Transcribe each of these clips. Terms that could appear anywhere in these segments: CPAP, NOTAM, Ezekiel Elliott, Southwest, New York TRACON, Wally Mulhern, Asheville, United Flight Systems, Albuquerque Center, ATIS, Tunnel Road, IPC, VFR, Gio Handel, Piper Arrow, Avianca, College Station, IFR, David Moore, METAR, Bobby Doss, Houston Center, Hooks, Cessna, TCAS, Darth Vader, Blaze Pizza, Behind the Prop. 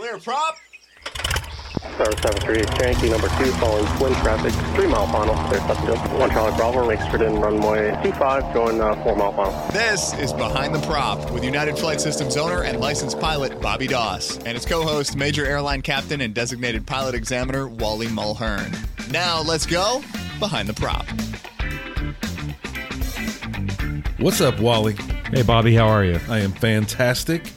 Clear prop. Star 738, Yankee number 2, following twin traffic, 3 mile final. There's subject 1 Charlie Bravo, makes for in runway 25, going 4 mile final. This is Behind the Prop with United Flight Systems owner and licensed pilot Bobby Doss and his co-host, major airline captain and designated pilot examiner Wally Mulhern. Now let's go Behind the Prop. What's up, Wally? Hey, Bobby, how are you? I am fantastic.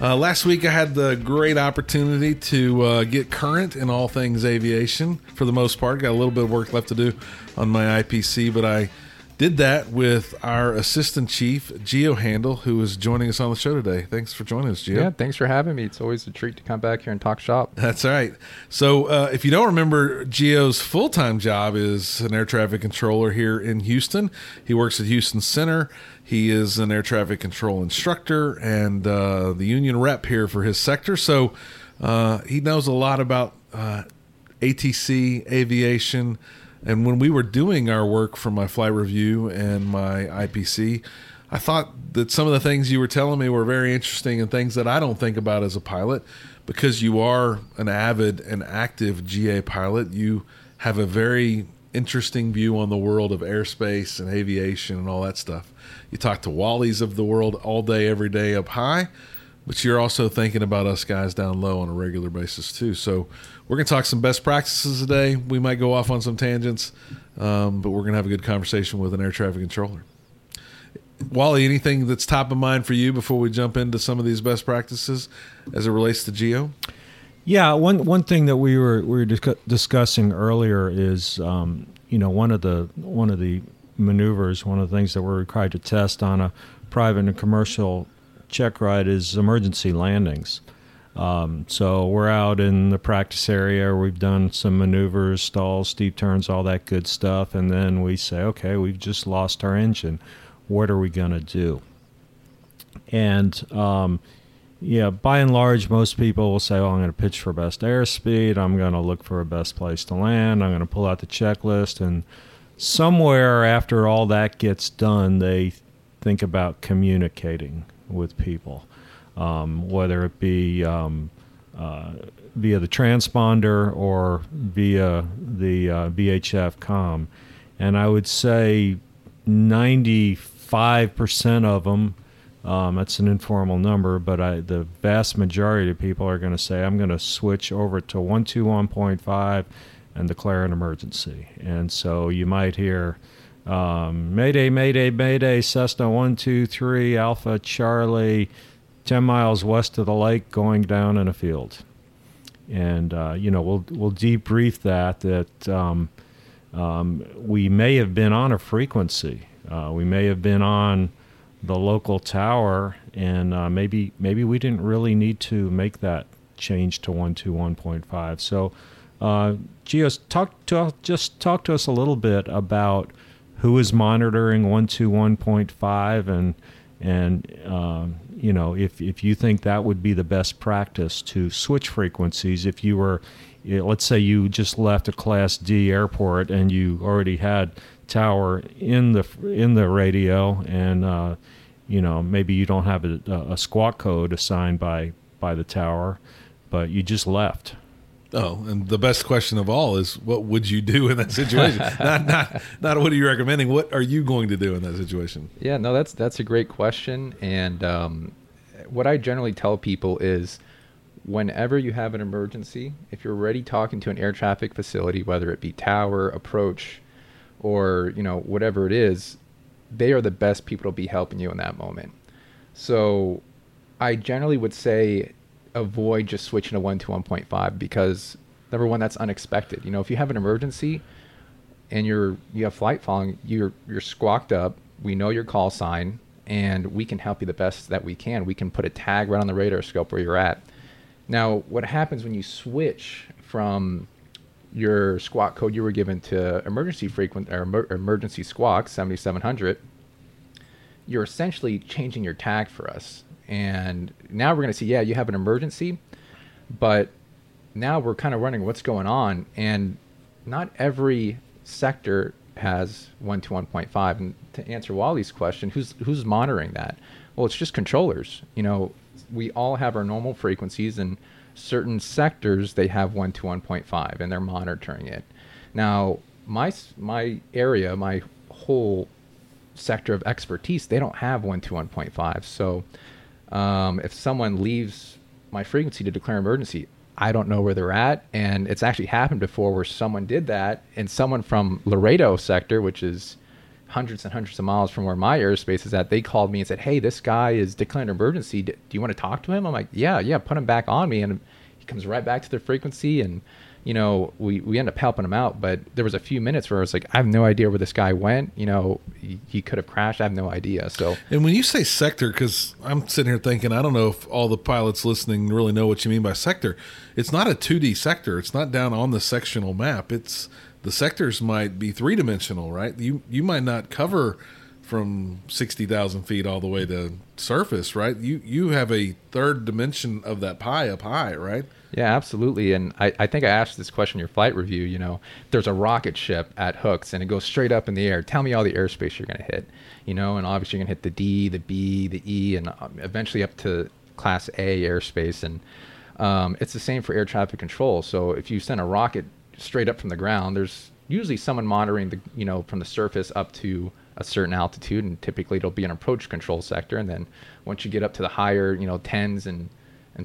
Last week, I had the great opportunity to get current in all things aviation for the most part. Got a little bit of work left to do on my IPC, but I did that with our assistant chief, Gio Handel, who is joining us on the show today. Thanks for joining us, Gio. Yeah, thanks for having me. It's always a treat to come back here and talk shop. That's right. So if you don't remember, Gio's full-time job is an air traffic controller here in Houston. He works at Houston Center. He is an air traffic control instructor and the union rep here for his sector. So he knows a lot about ATC, aviation. And when we were doing our work for my flight review and my IPC, I thought that some of the things you were telling me were very interesting and things that I don't think about as a pilot. Because you are an avid and active GA pilot, you have a very interesting view on the world of airspace and aviation and all that stuff. You talk to Wallies of the world all day, every day up high, but you're also thinking about us guys down low on a regular basis too. So we're going to talk some best practices today. We might go off on some tangents, but we're going to have a good conversation with an air traffic controller. Wally, anything that's top of mind for you before we jump into some of these best practices as it relates to GEO? Yeah, one thing that we were discussing earlier is, one of the maneuvers, one of the things that we're required to test on a private and commercial check ride is emergency landings. So we're out in the practice area. We've done some maneuvers, stalls, steep turns, all that good stuff, and then we say, okay, we've just lost our engine. What are we gonna do? And yeah, by and large, most people will say, oh, I'm going to pitch for best airspeed. I'm going to look for a best place to land. I'm going to pull out the checklist. And somewhere after all that gets done, they think about communicating with people, whether it be via the transponder or via the VHF comm. And I would say 95% of them, that's an informal number, but the vast majority of people are going to say, I'm going to switch over to 121.5 and declare an emergency. And so you might hear, Mayday, Mayday, Mayday, Cessna 123, Alpha Charlie, 10 miles west of the lake going down in a field. And, we'll debrief that we may have been on a frequency. We may have been on the local tower, and maybe we didn't really need to make that change to 121.5. So, Gio, talk to us a little bit about who is monitoring 121.5, and if you think that would be the best practice to switch frequencies if you were, let's say you just left a Class D airport and you already had tower in the radio, and maybe you don't have a squawk code assigned by the tower, but you just left. Oh, and the best question of all is, what would you do in that situation? not what are you recommending, what are you going to do in that situation? Yeah, no, that's a great question. And what I generally tell people is, whenever you have an emergency, if you're already talking to an air traffic facility, whether it be tower, approach, or whatever it is, they are the best people to be helping you in that moment. So I generally would say avoid just switching to 121.5 because, number one, that's unexpected. If you have an emergency and you have flight following, you're squawked up, we know your call sign, and we can help you the best that we can. We can put a tag right on the radar scope where you're at. Now, what happens when you switch from your squawk code you were given to emergency frequency or emergency squawk 7700, you're essentially changing your tag for us. And now we're going to see, yeah, you have an emergency, but now we're kind of running what's going on. And not every sector has 121.5. And to answer Wally's question, who's monitoring that? Well, it's just controllers. we all have our normal frequencies, and certain sectors they have 1 to 1.5 and they're monitoring it. Now, my area, my whole sector of expertise, they don't have 1 to 1.5. So if someone leaves my frequency to declare emergency, I don't know where they're at. And it's actually happened before where someone did that, and someone from Laredo sector, which is hundreds and hundreds of miles from where my airspace is at, they called me and said, hey, this guy is declaring an emergency. Do you want to talk to him? I'm like, yeah, put him back on me. And he comes right back to their frequency. And, you know, we end up helping him out. But there was a few minutes where I was like, I have no idea where this guy went. You know, he could have crashed. I have no idea. So. And when you say sector, because I'm sitting here thinking, I don't know if all the pilots listening really know what you mean by sector. It's not a 2D sector. It's not down on the sectional map. It's the sectors might be three-dimensional, right? You might not cover from 60,000 feet all the way to surface, right? You have a third dimension of that pie up high, right? Yeah, absolutely. And I think I asked this question in your flight review, you know, there's a rocket ship at Hooks and it goes straight up in the air. Tell me all the airspace you're going to hit, you know, and obviously you're going to hit the D, the B, the E, and eventually up to Class A airspace. And it's the same for air traffic control. So if you send a rocket straight up from the ground, there's usually someone monitoring the, you know, from the surface up to a certain altitude, and typically it'll be an approach control sector. And then once you get up to the higher, you know, tens and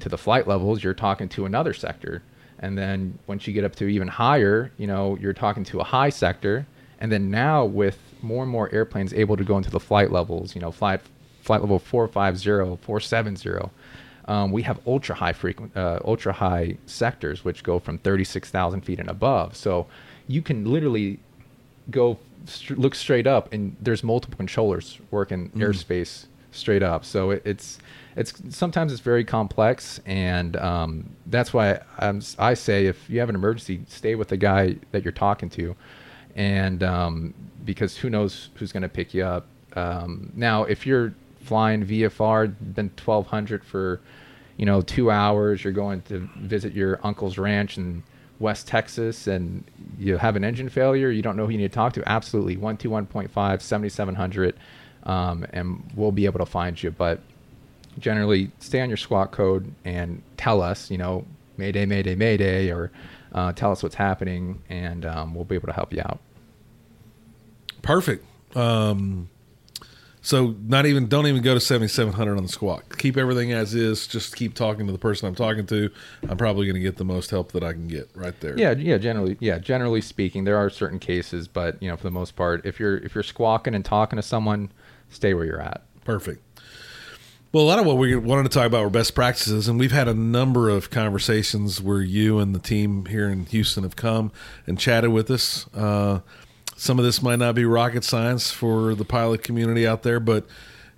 to the flight levels, you're talking to another sector. And then once you get up to even higher, you know, you're talking to a high sector. And then now with more and more airplanes able to go into the flight levels, you know, flight level 450, 470. We have ultra high sectors, which go from 36,000 feet and above. So you can literally go look straight up, and there's multiple controllers working airspace straight up. So it's sometimes it's very complex, and that's why I say if you have an emergency, stay with the guy that you're talking to, and because who knows who's going to pick you up. Now, if you're flying VFR, been 1200 for, you know, 2 hours, you're going to visit your uncle's ranch in West Texas and you have an engine failure, you don't know who you need to talk to, absolutely 121.5, 7700, and we'll be able to find you. But generally stay on your squawk code and tell us, you know, mayday, mayday, mayday, or tell us what's happening, and we'll be able to help you out. Perfect. So don't even go to 7700 on the squawk. Keep everything as is. Just keep talking to the person I'm talking to. I'm probably going to get the most help that I can get right there. Generally speaking, there are certain cases, but you know, for the most part, if you're squawking and talking to someone, stay where you're at. Perfect. Well, a lot of what we wanted to talk about were best practices, and we've had a number of conversations where you and the team here in Houston have come and chatted with us. Some of this might not be rocket science for the pilot community out there, but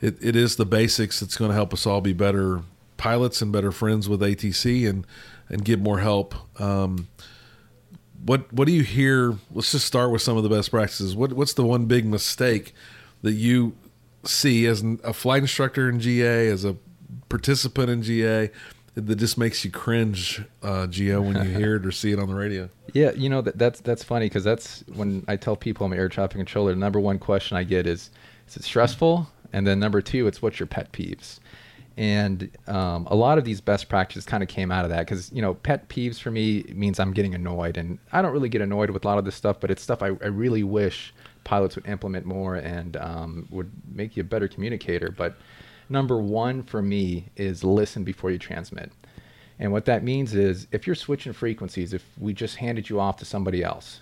it is the basics that's going to help us all be better pilots and better friends with ATC and get more help. What do you hear? Let's just start with some of the best practices. What's the one big mistake that you see as a flight instructor in GA, as a participant in GA, that just makes you cringe, Gio, when you hear it or see it on the radio? Yeah, you know, that's funny, because that's when I tell people I'm an air traffic controller, the number one question I get is it stressful? And then number two, it's what's your pet peeves? And a lot of these best practices kind of came out of that, because, you know, pet peeves for me means I'm getting annoyed. And I don't really get annoyed with a lot of this stuff, but it's stuff I really wish pilots would implement more and would make you a better communicator. But number one for me is listen before you transmit. And what that means is if you're switching frequencies, if we just handed you off to somebody else,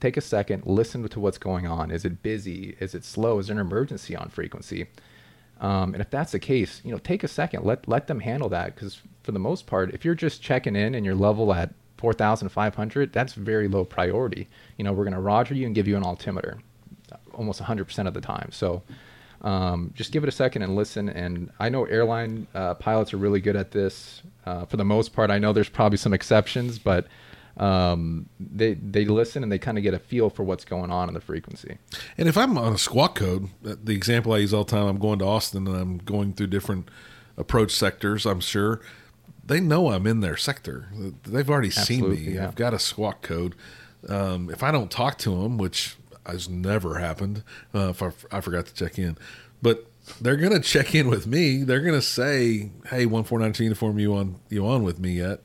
take a second, listen to what's going on. Is it busy? Is it slow? Is there an emergency on frequency? And if that's the case, you know, take a second, let them handle that. Because for the most part, if you're just checking in and you're level at 4,500, that's very low priority. You know, we're going to roger you and give you an altimeter almost 100% of the time. So just give it a second and listen. And I know airline pilots are really good at this for the most part. I know there's probably some exceptions, but they listen and they kind of get a feel for what's going on in the frequency. And if I'm on a squawk code, the example I use all the time, I'm going to Austin and I'm going through different approach sectors, I'm sure. They know I'm in their sector. They've already seen me. Yeah. I've got a squawk code. If I don't talk to them, which has never happened, if I forgot to check in, but they're going to check in with me. They're going to say, hey, 1419 uniform, you on with me yet?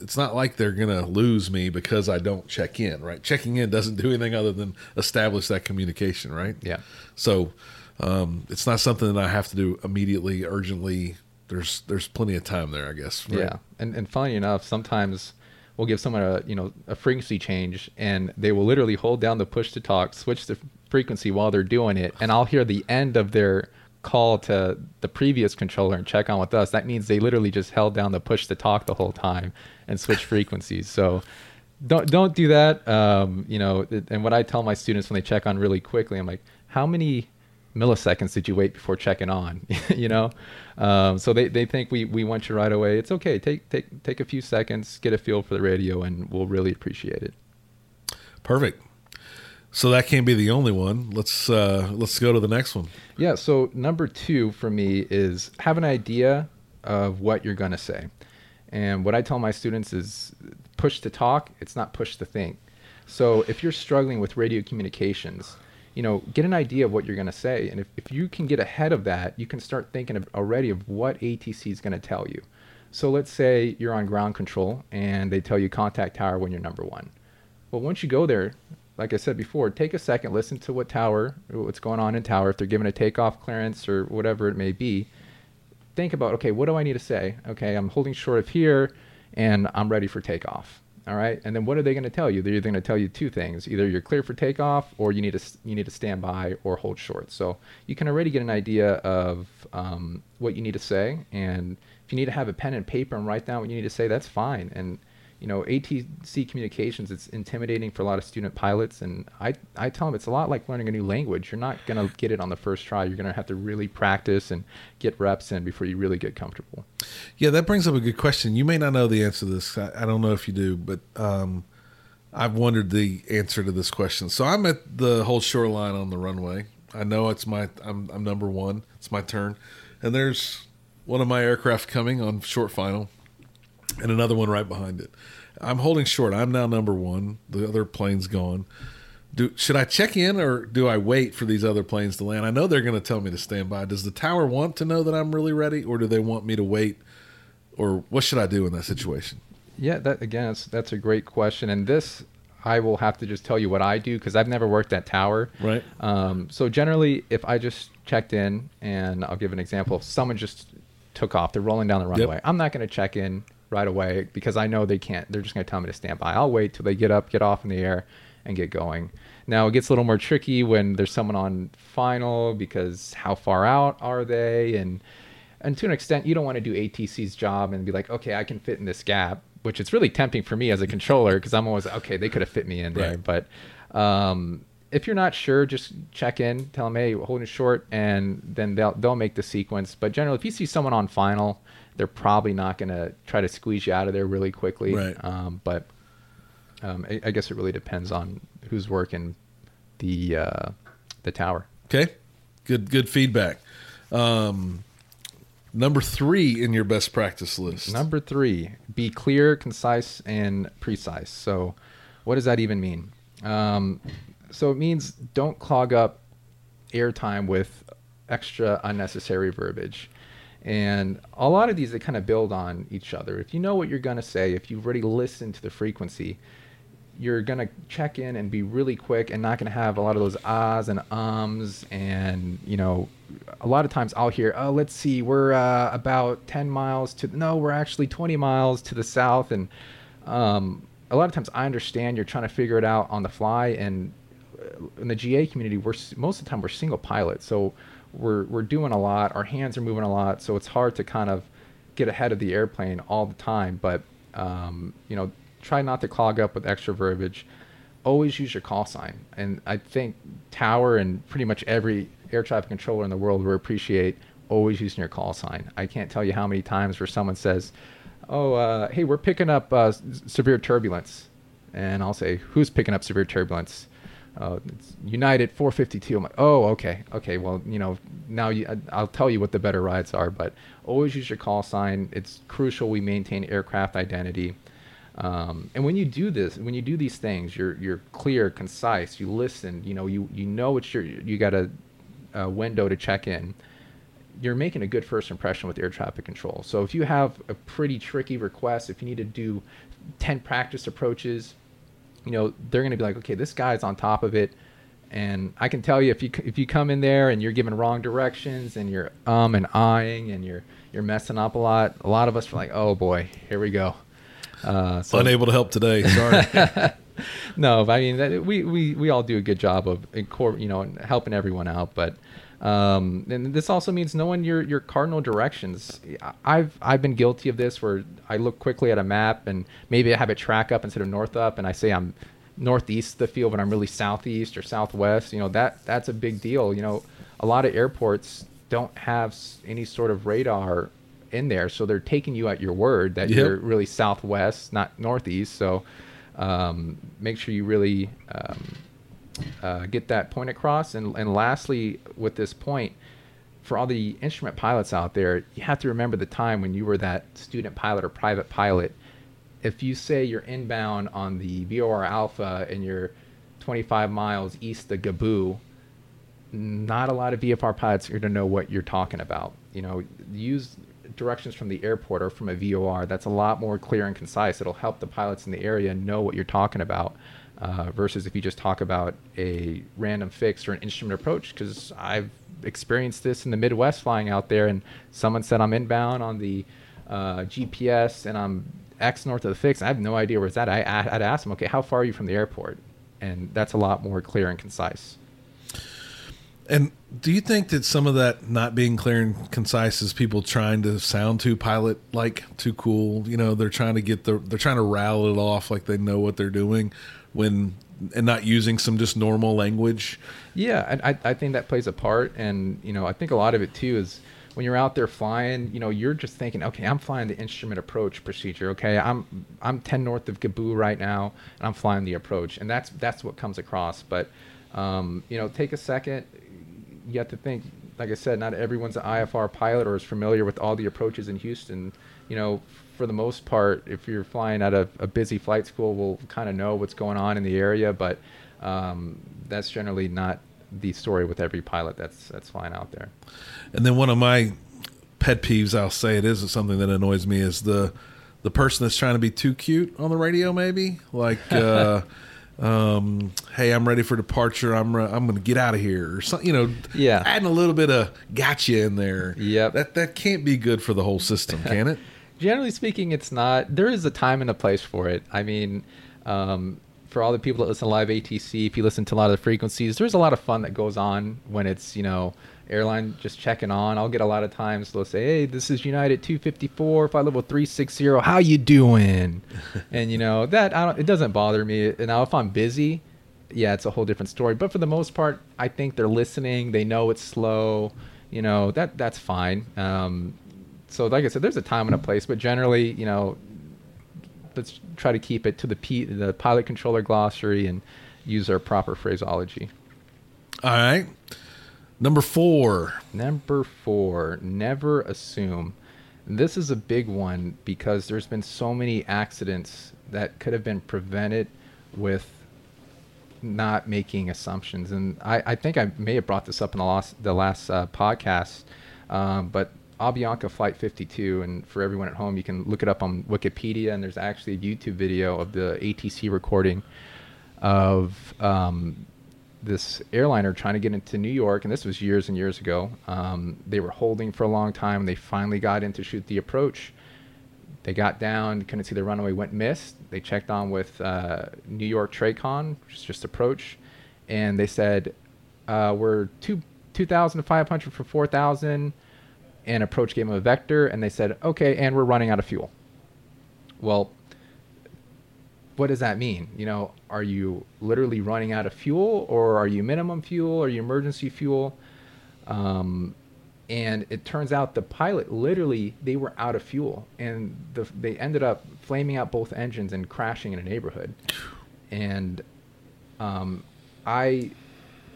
It's not like they're going to lose me because I don't check in, right? Checking in doesn't do anything other than establish that communication, right? Yeah. So it's not something that I have to do immediately, urgently. There's plenty of time there, I guess. Right? Yeah. And funny enough, sometimes we'll give someone a frequency change, and they will literally hold down the push to talk, switch the frequency while they're doing it, and I'll hear the end of their call to the previous controller and check on with us. That means they literally just held down the push to talk the whole time and switched frequencies. So don't do that. And what I tell my students when they check on really quickly, I'm like, how many milliseconds did you wait before checking on? So they think we want you right away. It's okay. Take a few seconds, get a feel for the radio, and we'll really appreciate it. Perfect. So that can't be the only one. Let's go to the next one. Yeah. So number 2 for me is have an idea of what you're going to say. And what I tell my students is push to talk. It's not push to think. So if you're struggling with radio communications, get an idea of what you're going to say. And if you can get ahead of that, you can start thinking already of what ATC is going to tell you. So let's say you're on ground control and they tell you contact tower when you're number 1. Well, once you go there, like I said before, take a second, listen to what's going on in tower. If they're giving a takeoff clearance or whatever it may be, think about, okay, what do I need to say? Okay, I'm holding short of here and I'm ready for takeoff. All right. And then what are they going to tell you? They're either going to tell you 2 things. Either you're clear for takeoff, or you need to stand by or hold short. So you can already get an idea of what you need to say. And if you need to have a pen and paper and write down what you need to say, that's fine. And, ATC communications, it's intimidating for a lot of student pilots. And I tell them it's a lot like learning a new language. You're not going to get it on the first try. You're going to have to really practice and get reps in before you really get comfortable. Yeah, that brings up a good question. You may not know the answer to this. I don't know if you do, but I've wondered the answer to this question. So I'm at the whole shoreline on the runway. I know I'm number 1. It's my turn. And there's one of my aircraft coming on short final, and another one right behind it. I'm holding short. I'm now number 1. The other plane's gone. Should I check in, or do I wait for these other planes to land? I know they're going to tell me to stand by. Does the tower want to know that I'm really ready, or do they want me to wait? Or what should I do in that situation? Yeah, that's a great question. And this, I will have to just tell you what I do, because I've never worked at tower. Right. So generally, if I just checked in, and I'll give an example. If someone just took off, they're rolling down the runway. Yep. I'm not going to check in right away, because I know they can't. They're just going to tell me to stand by. I'll wait till they get up, get off in the air, and get going. Now, it gets a little more tricky when there's someone on final, because how far out are they? And to an extent, you don't want to do ATC's job and be like, okay, I can fit in this gap, which it's really tempting for me as a controller, because I'm always, okay, they could have fit me in there. Right. But if you're not sure, just check in, tell them, hey, we're holding short, and then they'll make the sequence. But generally, if you see someone on final, they're probably not going to try to squeeze you out of there really quickly. Right. I guess it really depends on who's working the tower. Okay. Good feedback. Number 3 in your best practice list. Number 3, be clear, concise, and precise. So what does that even mean? So it means don't clog up airtime with extra unnecessary verbiage. And a lot of these, they kind of build on each other. If you know what you're going to say, if you've already listened to the frequency, you're going to check in and be really quick and not going to have a lot of those ahs and ums. And, a lot of times I'll hear, oh, let's see, we're about 10 miles we're actually 20 miles to the south. And a lot of times I understand you're trying to figure it out on the fly. And in the GA community, most of the time we're single pilots. So we're doing a lot, our hands are moving a lot, so it's hard to kind of get ahead of the airplane all the time. But try not to clog up with extra verbiage. Always use your call sign. And I think tower and pretty much every air traffic controller in the world will appreciate always using your call sign. I can't tell you how many times where someone says, oh, hey, we're picking up severe turbulence, and I'll say, who's picking up severe turbulence? It's United 452. I'm like, oh, okay. Well, now I'll tell you what the better rides are, but always use your call sign. It's crucial we maintain aircraft identity. And when you do this, when you do these things, you're clear, concise, you listen, you got a window to check in. you're making a good first impression with air traffic control. So if you have a pretty tricky request, if you need to do 10 practice approaches, you know, they're going to be like, okay, this guy's on top of it. And I can tell you, if you come in there and you're giving wrong directions and you're and eyeing and you're messing up a lot of us are like, oh boy, here we go. Unable to help today. Sorry. No, but I mean, we all do a good job of helping everyone out, but and this also means knowing your cardinal directions. I've been guilty of this where I look quickly at a map and maybe I have it track up instead of north up, and I say I'm northeast the field when I'm really southeast or southwest. That's a big deal. A lot of airports don't have any sort of radar in there, so they're taking you at your word that You're really southwest, not northeast. So make sure you really get that point across. And lastly, with this point, for all the instrument pilots out there, you have to remember the time when you were that student pilot or private pilot. If you say you're inbound on the VOR Alpha and you're 25 miles east of Gaboo, not a lot of VFR pilots are going to know what you're talking about. Use directions from the airport or from a VOR. That's a lot more clear and concise. It'll help the pilots in the area know what you're talking about versus if you just talk about a random fix or an instrument approach, because I've experienced this in the Midwest flying out there, and someone said I'm inbound on the GPS and I'm X north of the fix. I have no idea where it's at. I'd ask them, okay, how far are you from the airport? And that's a lot more clear and concise. And do you think that some of that not being clear and concise is people trying to sound too pilot like, too cool? They're trying to they're trying to rattle it off like they know what they're doing and not using some just normal language. Yeah, and I think that plays a part. And I think a lot of it too is, when you're out there flying, you're just thinking, okay, I'm flying the instrument approach procedure. Okay, I'm 10 north of Gaboo right now, and I'm flying the approach, and that's what comes across. But take a second. You have to think. Like I said, not everyone's an IFR pilot or is familiar with all the approaches in Houston. For the most part, if you're flying at a busy flight school, we'll kind of know what's going on in the area. But that's generally not the story with every pilot that's flying out there. And then one of my pet peeves, I'll say it is something that annoys me, is the person that's trying to be too cute on the radio, maybe like, hey, I'm ready for departure. I'm going to get out of here or something, adding a little bit of gotcha in there. Yep. That can't be good for the whole system. Can it? Generally speaking, it's not. There is a time and a place for it. I mean, for all the people that listen to live ATC, if you listen to a lot of the frequencies, there's a lot of fun that goes on when it's, airline just checking on. I'll get a lot of times they'll say, hey, this is United 254, flight level 360, how you doing? And it doesn't bother me. Now if I'm busy, yeah, it's a whole different story. But for the most part, I think they're listening. They know it's slow. That's fine. So like I said, there's a time and a place, but generally, let's try to keep it to the pilot controller glossary and use our proper phraseology. All right. Number four, never assume. And this is a big one because there's been so many accidents that could have been prevented with not making assumptions. And I think I may have brought this up in the last podcast, but Avianca Flight 52, and for everyone at home, you can look it up on Wikipedia, and there's actually a YouTube video of the ATC recording of this airliner trying to get into New York, and this was years and years ago. They were holding for a long time, and they finally got in to shoot the approach. They got down, couldn't see the runway, went missed. They checked on with New York TRACON, which is just approach, and they said, we're 2,500 for 4,000, and approach gave them a vector, and they said, okay, and we're running out of fuel. Well, what does that mean? Are you literally running out of fuel, or are you minimum fuel, or are you emergency fuel? And it turns out the pilot, literally, they were out of fuel, and they ended up flaming out both engines and crashing in a neighborhood. And I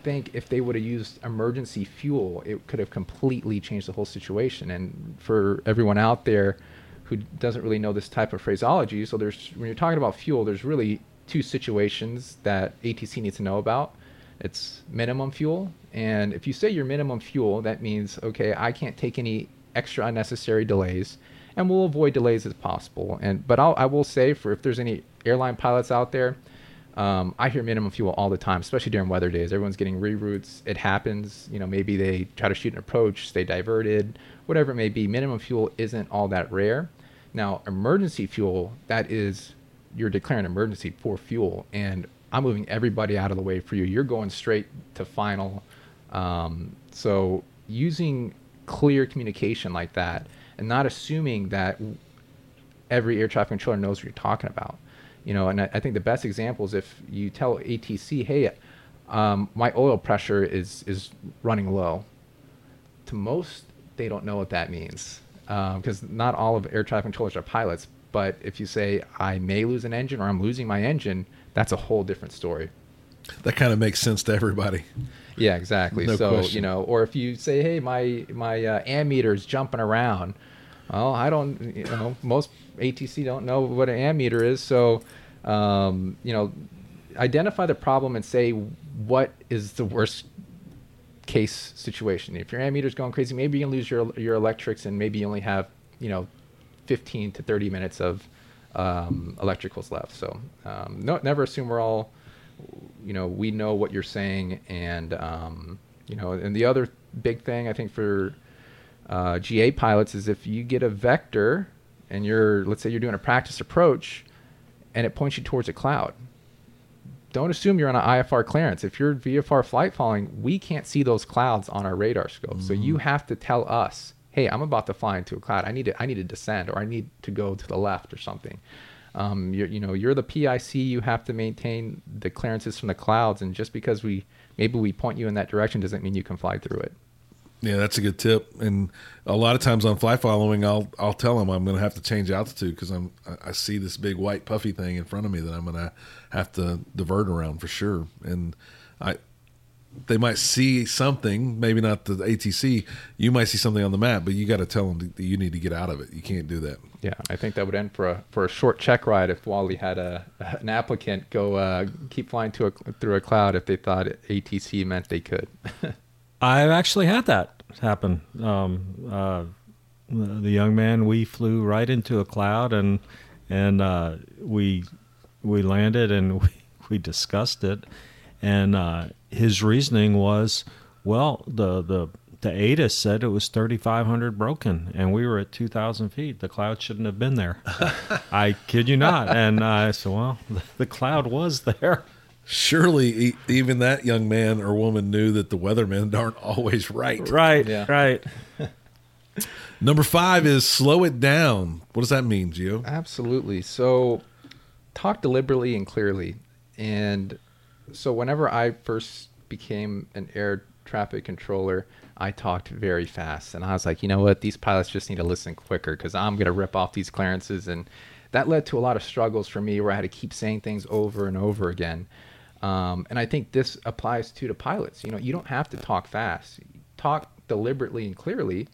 think if they would have used emergency fuel, it could have completely changed the whole situation. And for everyone out there who doesn't really know this type of phraseology, so when you're talking about fuel, there's really two situations that ATC needs to know about. It's minimum fuel. And if you say your minimum fuel, that means, okay, I can't take any extra unnecessary delays, and we'll avoid delays as possible. And but I will say, for if there's any airline pilots out there, I hear minimum fuel all the time, especially during weather days. Everyone's getting reroutes. It happens. You know, maybe they try to shoot an approach, stay diverted, whatever it may be. Minimum fuel isn't all that rare. Now, emergency fuel, that is, you're declaring emergency for fuel, and I'm moving everybody out of the way for you. You're going straight to final. So using clear communication like that, and not assuming that every air traffic controller knows what you're talking about. You know, and I think the best example is if you tell ATC, hey, my oil pressure is running low. To most, they don't know what that means, because not all of air traffic controllers are pilots. But if you say, I may lose an engine, or I'm losing my engine, that's a whole different story. That kind of makes sense to everybody. Yeah, exactly. No so, question. You know, or if you say, hey, my ammeter is jumping around. Well, I don't, you know, most ATC don't know what an ammeter is. So, you know, identify the problem and say, what is the worst case situation? If your ammeter's going crazy, maybe you can lose your electrics, and maybe you only have, you know, 15 to 30 minutes of electricals left. So never assume we're all, you know, we know what you're saying. And, you know, and the other big thing I think for GA pilots is if you get a vector and let's say you're doing a practice approach and it points you towards a cloud, don't assume you're on an IFR clearance. If you're VFR flight following, we can't see those clouds on our radar scope. Mm-hmm. So you have to tell us, hey, I'm about to fly into a cloud. I need to descend, or I need to go to the left or something. You're the PIC. You have to maintain the clearances from the clouds. And just because maybe we point you in that direction doesn't mean you can fly through it. Yeah, that's a good tip. And a lot of times on fly following, I'll tell them I'm going to have to change altitude because I see this big white puffy thing in front of me that I'm going to have to divert around for sure. And they might see something, maybe not the ATC. You might see something on the map, but you got to tell them that you need to get out of it. You can't do that. Yeah, I think that would end for a short check ride if Wally had an applicant go keep flying through a cloud if they thought ATC meant they could. I've actually had that happen. The young man, we flew right into a cloud, and we landed and we discussed it, and. His reasoning was, well, the ATIS said it was 3,500 broken, and we were at 2,000 feet. The cloud shouldn't have been there. I kid you not. And I said, well, the cloud was there. Surely even that young man or woman knew that the weathermen aren't always right. Right, yeah. Right. Number 5 is slow it down. What does that mean, Gio? Absolutely. So talk deliberately and clearly. And so whenever I first became an air traffic controller, I talked very fast. And I was like, you know what? These pilots just need to listen quicker because I'm going to rip off these clearances. And that led to a lot of struggles for me where I had to keep saying things over and over again. And I think this applies to pilots. You know, you don't have to talk fast. Talk deliberately and clearly.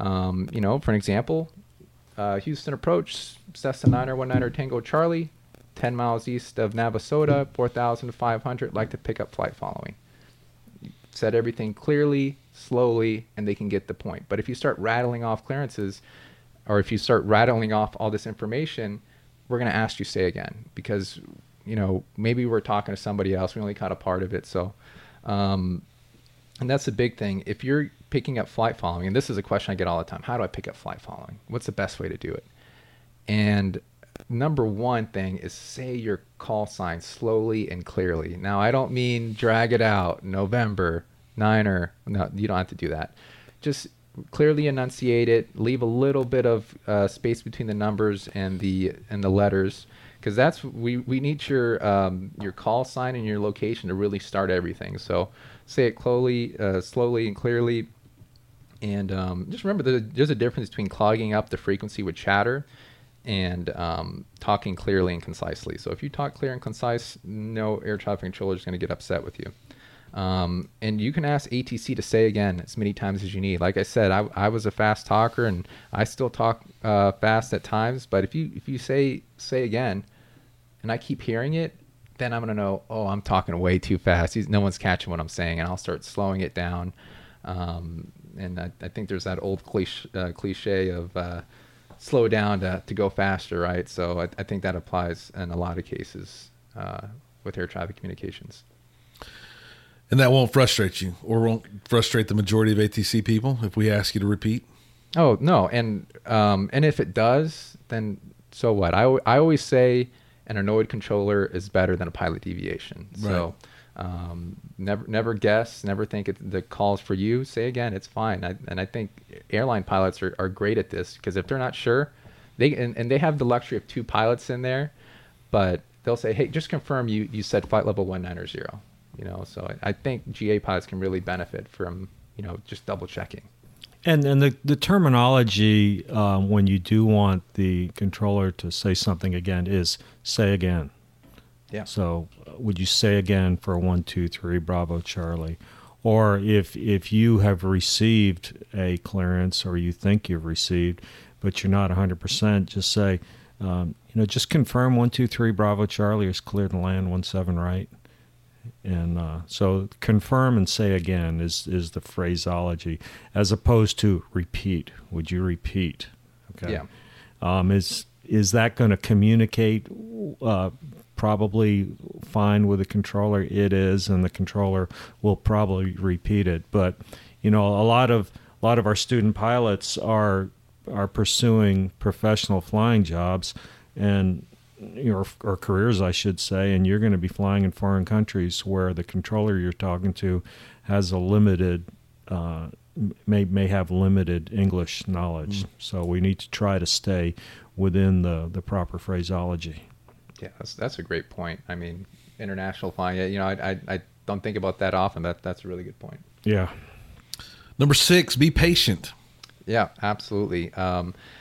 You know, for an example, Houston approach, Cessna 919 Tango Charlie. 10 miles east of Navasota, 4,500, like to pick up flight following. Said everything clearly, slowly, and they can get the point. But if you start rattling off clearances, or if you start rattling off all this information, we're going to ask you say again, because, you know, maybe we're talking to somebody else. We only caught a part of it. So, and that's the big thing. If you're picking up flight following, and this is a question I get all the time, how do I pick up flight following? What's the best way to do it? And number one thing is say your call sign slowly and clearly. Now, I don't mean drag it out, November, Niner. No, you don't have to do that. Just clearly enunciate it. Leave a little bit of space between the numbers and the letters, because that's we need your call sign and your location to really start everything. So say it slowly and clearly. And just remember that there's a difference between clogging up the frequency with chatter and talking clearly and concisely. So if you talk clear and concise, no air traffic controller is going to get upset with you. And you can ask ATC to say again as many times as you need. Like I said, I was a fast talker, and I still talk fast at times. But if you say again, and I keep hearing it, then I'm going to know, oh, I'm talking way too fast. No one's catching what I'm saying, and I'll start slowing it down. And I think there's that old cliche of slow down to go faster, right? So I think that applies in a lot of cases with air traffic communications. And that won't frustrate you, or won't frustrate the majority of ATC people if we ask you to repeat? Oh, no. And if it does, then so what? I always say an annoyed controller is better than a pilot deviation. Right. So never guess, never think the call's for you. Say again, it's fine. And I think airline pilots are great at this, because if they're not sure, they have the luxury of two pilots in there, but they'll say, hey, just confirm you said flight level 1900. You know, so I think GA pilots can really benefit from, you know, just double checking. And the terminology when you do want the controller to say something again is say again. Yeah. So would you say again for 1, 2, 3 Bravo Charlie? Or if you have received a clearance, or you think you've received, but you're not 100%, just say, just confirm 1, 2, 3 Bravo Charlie is cleared to land 17 right. And so confirm and say again is the phraseology, as opposed to repeat. Would you repeat? Okay. Yeah. Is that going to communicate probably fine with the controller? It is, and the controller will probably repeat it. But, you know, a lot of our student pilots are pursuing professional flying jobs and or careers, I should say, and you're going to be flying in foreign countries where the controller you're talking to has a limited, may have limited English knowledge. Mm. So we need to try to stay within the proper phraseology. Yeah, that's a great point. I mean, international flying, you know, I don't think about that often. That's a really good point. Yeah. Number 6, be patient. Yeah, absolutely.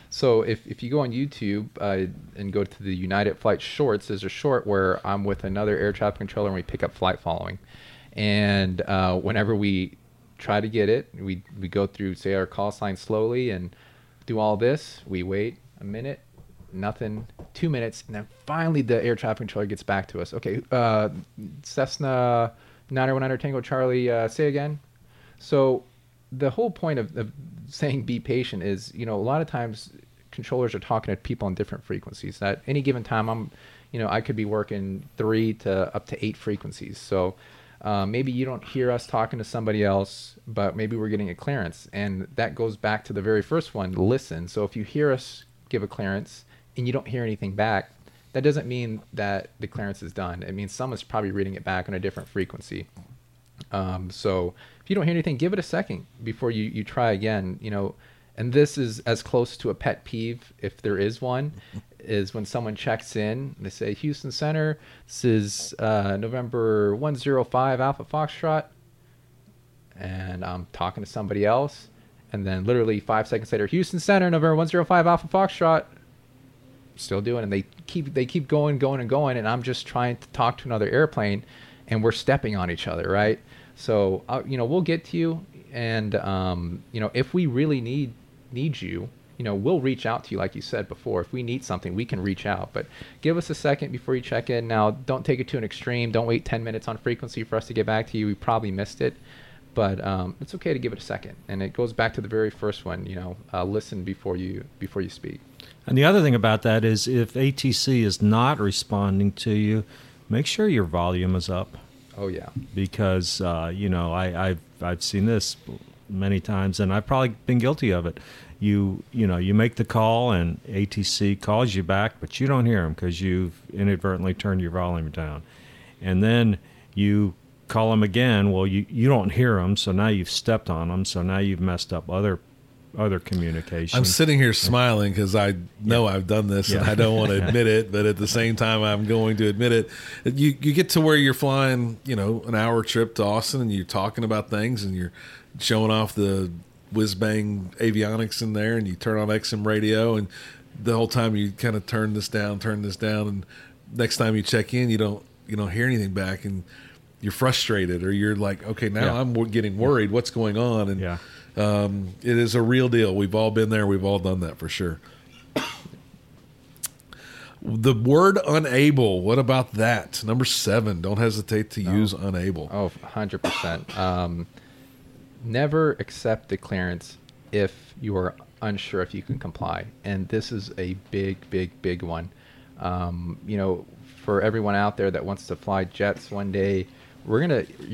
So if you go on YouTube and go to the United Flight Shorts, there's a short where I'm with another air traffic controller and we pick up flight following. And whenever we try to get it, we go through, say, our call sign slowly and do all this. We wait a minute, nothing, 2 minutes, and then finally the air traffic controller gets back to us. Okay, Cessna 919 Tango Charlie, say again. So the whole point of saying be patient is, you know, a lot of times controllers are talking to people on different frequencies. At any given time, I could be working 3 to up to 8 frequencies. So maybe you don't hear us talking to somebody else, but maybe we're getting a clearance. And that goes back to the very first one, listen. So if you hear us give a clearance and you don't hear anything back, that doesn't mean that the clearance is done. It means someone's probably reading it back on a different frequency. So if you don't hear anything, give it a second before you try again, you know. And this is as close to a pet peeve, if there is one, is when someone checks in, they say, Houston Center, this is November 105 Alpha Foxtrot, and I'm talking to somebody else, and then literally 5 seconds later, Houston Center, November 105 Alpha Foxtrot, still doing, and they keep going, and I'm just trying to talk to another airplane, and we're stepping on each other, right? So, we'll get to you, and, if we really need you, you know, we'll reach out to you, like you said before. If we need something, we can reach out, but give us a second before you check in. Now, don't take it to an extreme. Don't wait 10 minutes on frequency for us to get back to you. We probably missed it, but it's okay to give it a second, and it goes back to the very first one, you know, listen before you speak. And the other thing about that is if ATC is not responding to you, make sure your volume is up. Oh yeah, because I've seen this many times, and I've probably been guilty of it. You make the call, and ATC calls you back, but you don't hear them because you've inadvertently turned your volume down, and then you call them again. Well, you don't hear them, so now you've stepped on them, so now you've messed up other communication. I'm sitting here smiling because I know I've done this and I don't want to admit it, but at the same time, I'm going to admit it. You get to where you're flying, you know, an hour trip to Austin, and you're talking about things and you're showing off the whiz-bang avionics in there, and you turn on XM radio, and the whole time you kind of turn this down, and next time you check in, you don't hear anything back, and you're frustrated, or you're like, okay, now I'm getting worried. What's going on? And it is a real deal. We've all been there. We've all done that for sure. The word unable, what about that? Number 7, don't hesitate to use unable. Oh, 100%. Never accept the clearance if you are unsure if you can comply. And this is a big one. You know, for everyone out there that wants to fly jets one day, you're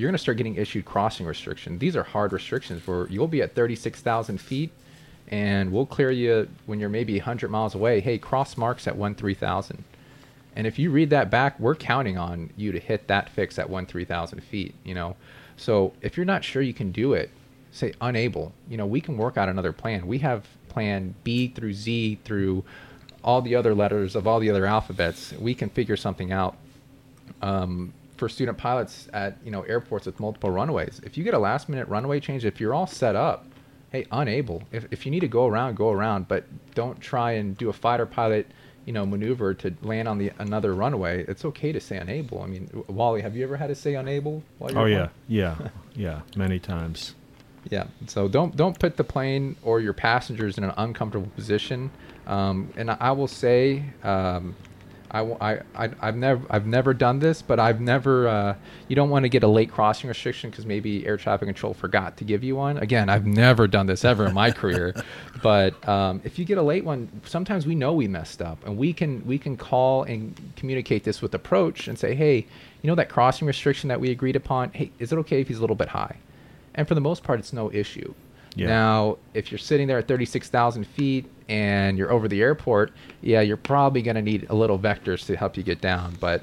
gonna start getting issued crossing restrictions. These are hard restrictions where you'll be at 36,000 feet, and we'll clear you when you're maybe 100 miles away. Hey, cross marks at 1-3,000. And if you read that back, we're counting on you to hit that fix at 1-3,000 feet. You know, so if you're not sure you can do it, say unable. You know, we can work out another plan. We have plan B through Z through all the other letters of all the other alphabets. We can figure something out. For student pilots at, you know, airports with multiple runways, if you get a last minute runway change, if you're all set up, hey, unable. If you need to go around, but don't try and do a fighter pilot, you know, maneuver to land on another runway. It's okay to say unable. I mean, Wally, have you ever had to say unable while you're flying? Yeah, many times. Yeah, so don't put the plane or your passengers in an uncomfortable position. And I will say, I've never done this, but I've never. You don't want to get a late crossing restriction because maybe air traffic control forgot to give you one. Again, I've never done this ever in my career, but if you get a late one, sometimes we know we messed up, and we can call and communicate this with approach and say, hey, you know that crossing restriction that we agreed upon. Hey, is it okay if he's a little bit high? And for the most part, it's no issue. Yeah. Now, if you're sitting there at 36,000 feet and you're over the airport, yeah, you're probably going to need a little vectors to help you get down. But,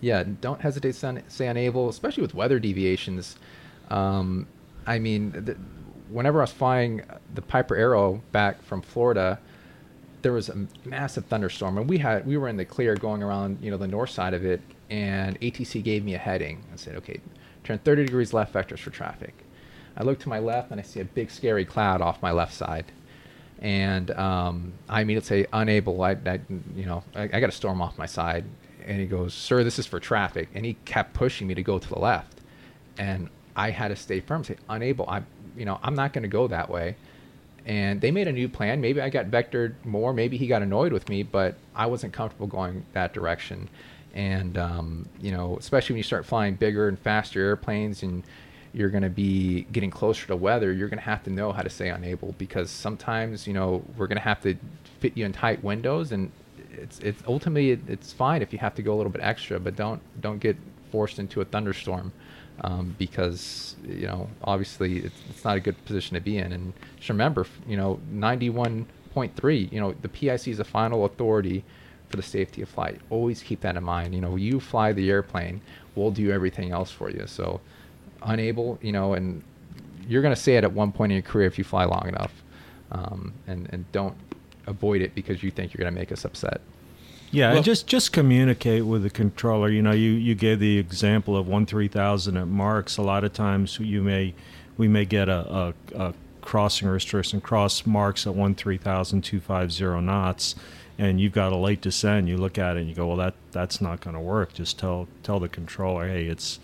yeah, don't hesitate to say unable, especially with weather deviations. I mean, whenever I was flying the Piper Arrow back from Florida, there was a massive thunderstorm, and we were in the clear going around, you know, the north side of it, and ATC gave me a heading and said, okay, turn 30 degrees left vectors for traffic. I look to my left and I see a big scary cloud off my left side, and I immediately say unable. I got a storm off my side, and he goes, "Sir, this is for traffic," and he kept pushing me to go to the left, and I had to stay firm, say unable. I'm not going to go that way, and they made a new plan. Maybe I got vectored more. Maybe he got annoyed with me, but I wasn't comfortable going that direction, and you know, especially when you start flying bigger and faster airplanes and you're going to be getting closer to weather, you're going to have to know how to say unable, because sometimes, you know, we're going to have to fit you in tight windows, and it's ultimately it's fine if you have to go a little bit extra, but don't get forced into a thunderstorm, because, you know, obviously it's not a good position to be in. And just remember, you know, 91.3, you know, the PIC is the final authority for the safety of flight. Always keep that in mind. You know, you fly the airplane, we'll do everything else for you. So unable, you know, and you're going to say it at one point in your career if you fly long enough, and don't avoid it because you think you're going to make us upset. Yeah, well, just communicate with the controller. You know, you gave the example of 1-3,000 at marks. A lot of times we may get a crossing restriction, cross marks at 1-3,000, 250 knots, and you've got a late descent. You look at it and you go, well, that's not going to work. Just tell the controller, hey, it's.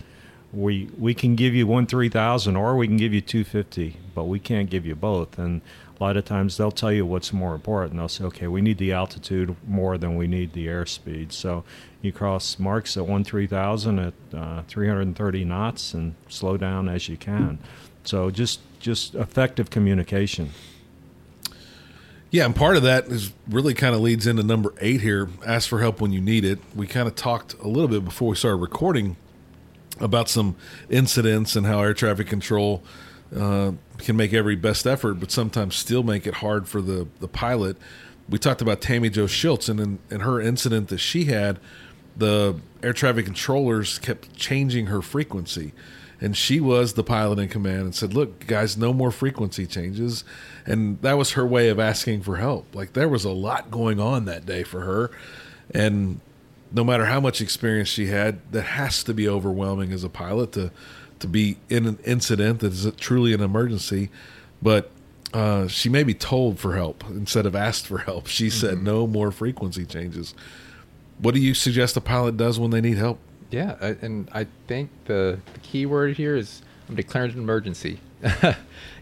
We can give you 1-3,000 or we can give you 250, but we can't give you both. And a lot of times they'll tell you what's more important. They'll say, okay, we need the altitude more than we need the airspeed. So you cross marks at 1-3,000 at 330 knots and slow down as you can. So just effective communication. Yeah, and part of that is really kind of leads into number 8 here. Ask for help when you need it. We kind of talked a little bit before we started recording about some incidents and how air traffic control can make every best effort, but sometimes still make it hard for the pilot. We talked about Tammy Jo Schultz, and in her incident that she had, the air traffic controllers kept changing her frequency. And she was the pilot in command and said, look, guys, no more frequency changes. And that was her way of asking for help. Like, there was a lot going on that day for her. And no matter how much experience she had, that has to be overwhelming as a pilot to be in an incident that is truly an emergency. But she may be told for help instead of asked for help. She said no more frequency changes. What do you suggest a pilot does when they need help? Yeah, and I think the key word here is I'm declaring an emergency.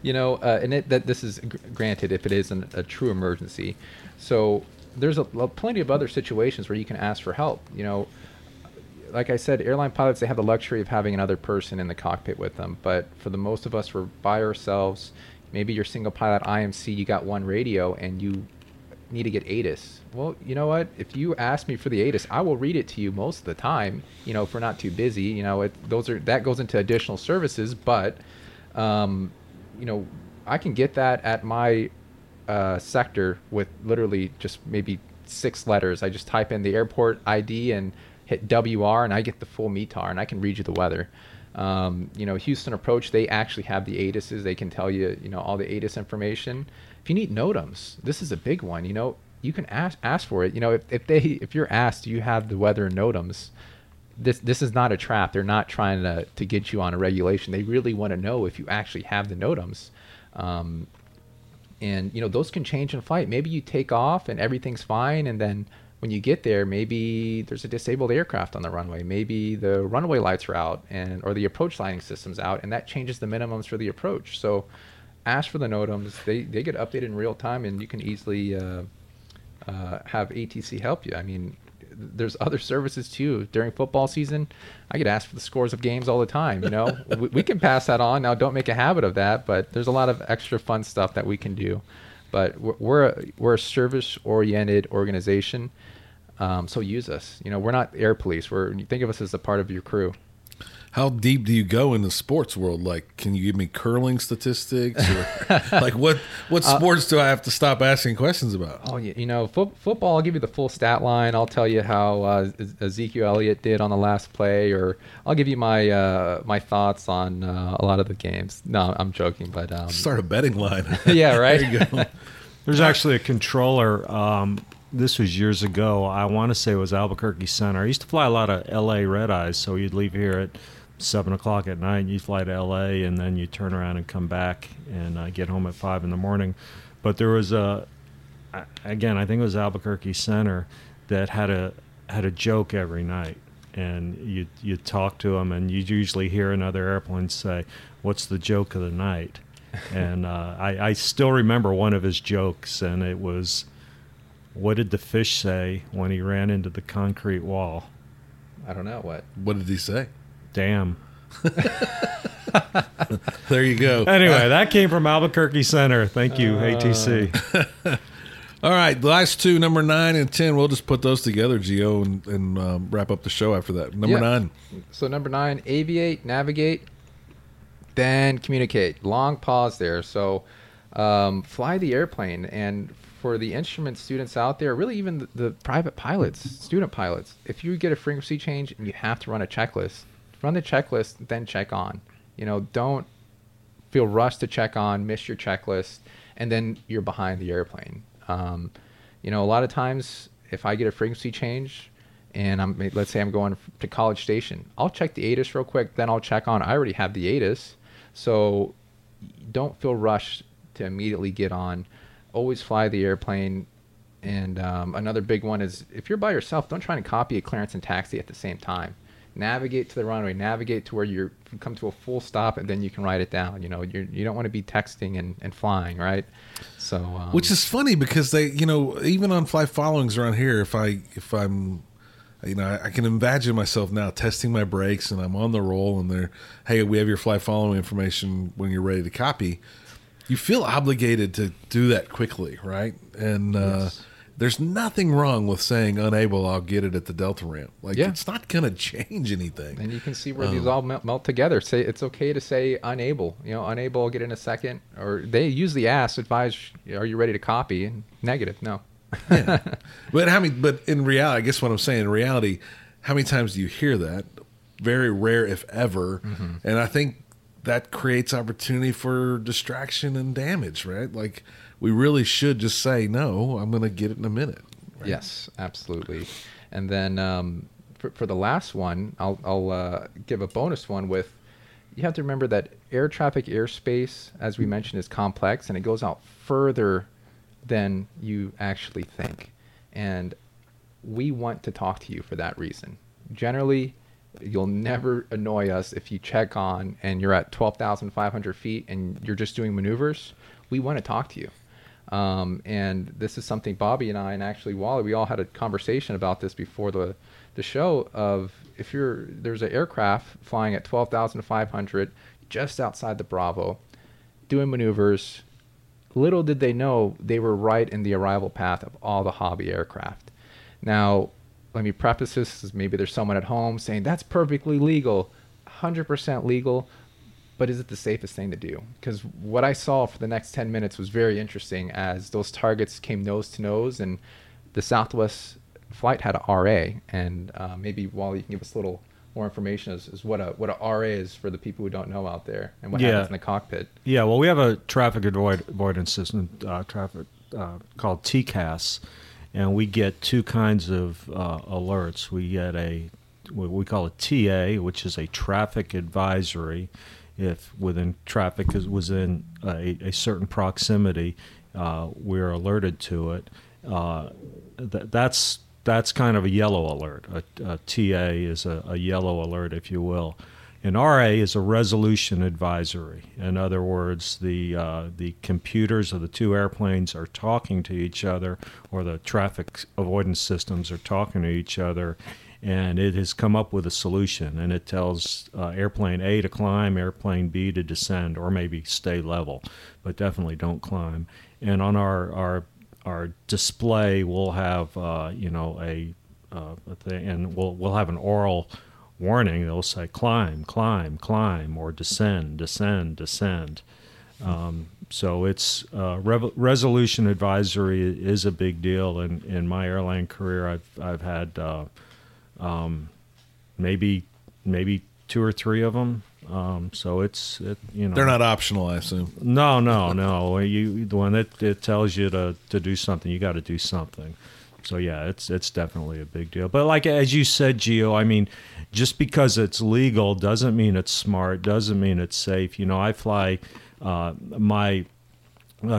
You know, and this is granted if it is a true emergency. So there's plenty of other situations where you can ask for help. You know, like I said, airline pilots, they have the luxury of having another person in the cockpit with them. But for the most of us, we're by ourselves. Maybe you're single pilot IMC, you got one radio and you need to get ATIS. Well, you know what? If you ask me for the ATIS, I will read it to you most of the time, you know, if we're not too busy. You know, that goes into additional services, but, you know, I can get that at my sector with literally just maybe 6 letters. I just type in the airport ID and hit WR, and I get the full METAR, and I can read you the weather. You know, Houston Approach, they actually have the ATISs. They can tell you, you know, all the ATIS information. If you need NOTAMs, this is a big one. You know, you can ask for it. You know, if you're asked, do you have the weather and NOTAMs? This is not a trap. They're not trying to get you on a regulation. They really want to know if you actually have the NOTAMs. And you know, those can change in flight. Maybe you take off and everything's fine, and then when you get there, maybe there's a disabled aircraft on the runway. Maybe the runway lights are out, or the approach lighting system's out, and that changes the minimums for the approach. So ask for the NOTAMs. They get updated in real time, and you can easily have ATC help you. I mean, there's other services too. During football season, I get asked for the scores of games all the time. You know, we can pass that on. Now, don't make a habit of that, but there's a lot of extra fun stuff that we can do. But we're a service-oriented organization, so use us. You know, we're not air police. Think of us as a part of your crew. How deep do you go in the sports world? Like, can you give me curling statistics? Or, like, what sports do I have to stop asking questions about? Oh, yeah, you know, football, I'll give you the full stat line. I'll tell you how Ezekiel Elliott did on the last play, or I'll give you my my thoughts on a lot of the games. No, I'm joking. But start a betting line. Yeah, right? There you go. There's actually a controller. This was years ago. I want to say it was Albuquerque Center. I used to fly a lot of L.A. red eyes, so you'd leave here at 7 o'clock at night, you fly to LA, and then you turn around and come back and get home at 5 in the morning. But there was I think it was Albuquerque Center that had a joke every night, and you talk to them, and you usually hear another airplane say, "What's the joke of the night?" And I still remember one of his jokes, and it was, "What did the fish say when he ran into the concrete wall?" I don't know what did he say? Damn. There you go. Anyway, that came from Albuquerque Center. Thank you, ATC. All right, the last two, number 9 and 10, we'll just put those together, Gio, and wrap up the show after that. Number 9. So number 9, aviate, navigate, then communicate. Long pause there. So fly the airplane. And for the instrument students out there, really even the private pilots, student pilots, if you get a frequency change and you have to run a checklist, run the checklist, then check on. You know, don't feel rushed to check on, miss your checklist, and then you're behind the airplane. You know, a lot of times if I get a frequency change and let's say I'm going to College Station, I'll check the ATIS real quick, then I'll check on. I already have the ATIS, so don't feel rushed to immediately get on. Always fly the airplane. And another big one is if you're by yourself, don't try and copy a clearance and taxi at the same time. Navigate to the runway, navigate to where you come to a full stop, and then you can write it down. You know, you don't want to be texting and flying, right? So, which is funny because they, you know, even on fly followings around here, if I'm, you know, I can imagine myself now testing my brakes, and I'm on the roll, and they're, "Hey, we have your fly following information when you're ready to copy." You feel obligated to do that quickly, right? And yes. There's nothing wrong with saying unable, I'll get it at the Delta ramp. Like, It's not going to change anything. And you can see where these all melt together. Say it's okay to say unable. You know, unable, I'll get in a second. Or they usually ask, advise, are you ready to copy? And negative, no. Yeah. But in reality, I guess what I'm saying, in reality, how many times do you hear that? Very rare, if ever. Mm-hmm. And I think that creates opportunity for distraction and damage, right? Like, we really should just say, "No, I'm going to get it in a minute." Right? Yes, absolutely. And then for the last one, I'll give a bonus one with, you have to remember that air traffic airspace, as we mentioned, is complex, and it goes out further than you actually think. And we want to talk to you for that reason. Generally, you'll never annoy us if you check on and you're at 12,500 feet and you're just doing maneuvers. We want to talk to you. And this is something Bobby and I, and actually Wally, we all had a conversation about this before the show, of if you're, there's an aircraft flying at 12,500 just outside the Bravo, doing maneuvers. Little did they know they were right in the arrival path of all the hobby aircraft. Now, let me preface this. Maybe there's someone at home saying that's perfectly legal, 100% legal, but is it the safest thing to do? Because what I saw for the next 10 minutes was very interesting as those targets came nose to nose, and the Southwest flight had a RA. And maybe, Wally, you can give us a little more information as what a RA is for the people who don't know out there, and what happens in the cockpit. Yeah, well, we have a traffic avoidance system called TCAS, and we get two kinds of alerts. We get what we call a TA, which is a traffic advisory. If within traffic is within a certain proximity, we're alerted to it. That's kind of a yellow alert. A TA is a yellow alert, if you will. An RA is a resolution advisory. In other words, the computers of the two airplanes are talking to each other, or the traffic avoidance systems are talking to each other, and it has come up with a solution, and it tells airplane A to climb, airplane B to descend, or maybe stay level, but definitely don't climb. And on our display, we'll have a thing, and we'll have an oral warning. They'll say climb, climb, climb, or descend, descend, descend. So it's resolution advisory is a big deal. And in my airline career, I've had maybe two or three of them. So it's they're not optional, I assume. No. The one that it tells you to do something, you got to do something. So yeah, it's definitely a big deal. But like as you said, Gio, I mean, just because it's legal doesn't mean it's smart, doesn't mean it's safe. You know, I fly my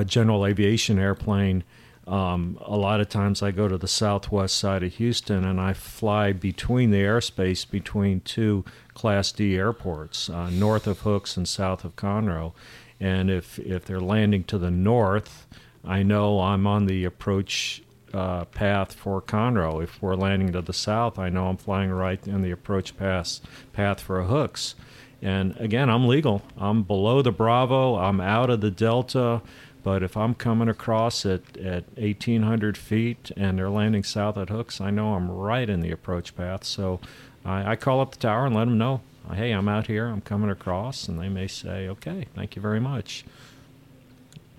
general aviation airplane. A lot of times I go to the southwest side of Houston, and I fly between the airspace between two Class D airports, north of Hooks and south of Conroe. And if they're landing to the north, I know I'm on the approach path for Conroe. If we're landing to the south, I know I'm flying right in the approach path for Hooks. And again, I'm legal. I'm below the Bravo. I'm out of the Delta. But if I'm coming across at 1,800 feet and they're landing south at Hooks, I know I'm right in the approach path. So I call up the tower and let them know, hey, I'm out here, I'm coming across. And they may say, okay, thank you very much.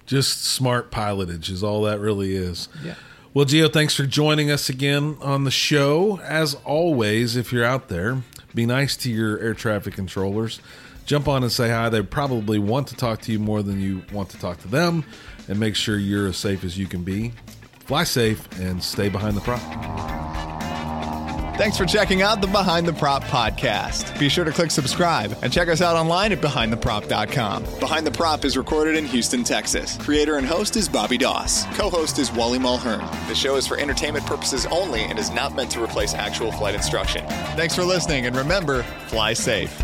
Just smart pilotage is all that really is. Yeah. Well, Gio, thanks for joining us again on the show. As always, if you're out there, be nice to your air traffic controllers. Jump on and say hi. They probably want to talk to you more than you want to talk to them. And make sure you're as safe as you can be. Fly safe and stay behind the prop. Thanks for checking out the Behind the Prop podcast. Be sure to click subscribe and check us out online at BehindTheProp.com. Behind the Prop is recorded in Houston, Texas. Creator and host is Bobby Doss. Co-host is Wally Mulhern. The show is for entertainment purposes only and is not meant to replace actual flight instruction. Thanks for listening, and remember, fly safe.